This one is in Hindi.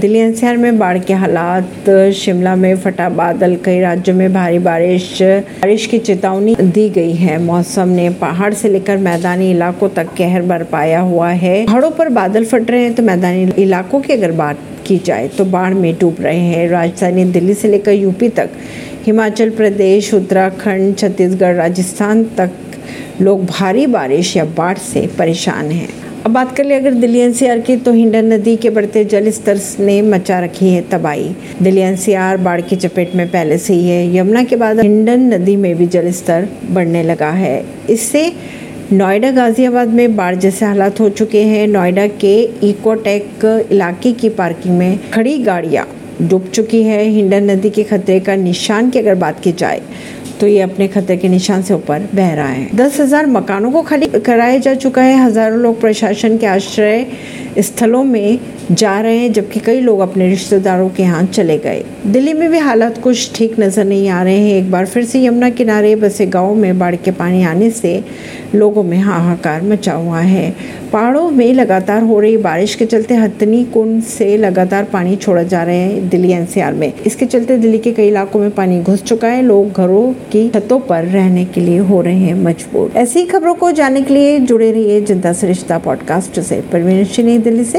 दिल्ली एनसीआर में बाढ़ के हालात। शिमला में फटा बादल, कई राज्यों में भारी बारिश की चेतावनी दी गई है। मौसम ने पहाड़ से लेकर मैदानी इलाकों तक कहर बरपाया हुआ है। पहाड़ों पर बादल फट रहे हैं तो मैदानी इलाकों की अगर बात की जाए तो बाढ़ में डूब रहे हैं। राजधानी दिल्ली से लेकर यूपी तक, हिमाचल प्रदेश, उत्तराखंड, छत्तीसगढ़, राजस्थान तक लोग भारी बारिश या बाढ़ से परेशान हैं। अब बात कर ले अगर दिल्ली एनसीआर की, तो हिंडन नदी के बढ़ते जल स्तर ने मचा रखी है तबाही। दिल्ली एनसीआर बाढ़ की चपेट में पहले से ही है। यमुना के बाद हिंडन नदी में भी जल स्तर बढ़ने लगा है। इससे नोएडा, गाजियाबाद में बाढ़ जैसे हालात हो चुके हैं। नोएडा के इकोटेक इलाके की पार्किंग में खड़ी गाड़ियाँ डूब चुकी है। हिंडन नदी के खतरे का निशान की अगर बात की जाए तो ये अपने खतरे के निशान से ऊपर बह रहा है। 10,000 मकानों को खाली कराया जा चुका है। हजारों लोग प्रशासन के आश्रय स्थलों में जा रहे हैं, जबकि कई लोग अपने रिश्तेदारों के यहाँ चले गए। दिल्ली में भी हालात कुछ ठीक नजर नहीं आ रहे हैं। एक बार फिर से यमुना किनारे बसे गाँव में बाढ़ के पानी आने से लोगों में हाहाकार मचा हुआ है। पहाड़ों में लगातार हो रही बारिश के चलते हथनी कुंड से लगातार पानी छोड़ा जा रहे हैं दिल्ली एनसीआर में। इसके चलते दिल्ली के कई इलाकों में पानी घुस चुका है। लोग घरों की छतों पर रहने के लिए हो रहे हैं मजबूर। ऐसी खबरों को जानने के लिए जुड़े रहिए जनता सरिश्ता पॉडकास्ट से। परवीन सिंह, दिल्ली से।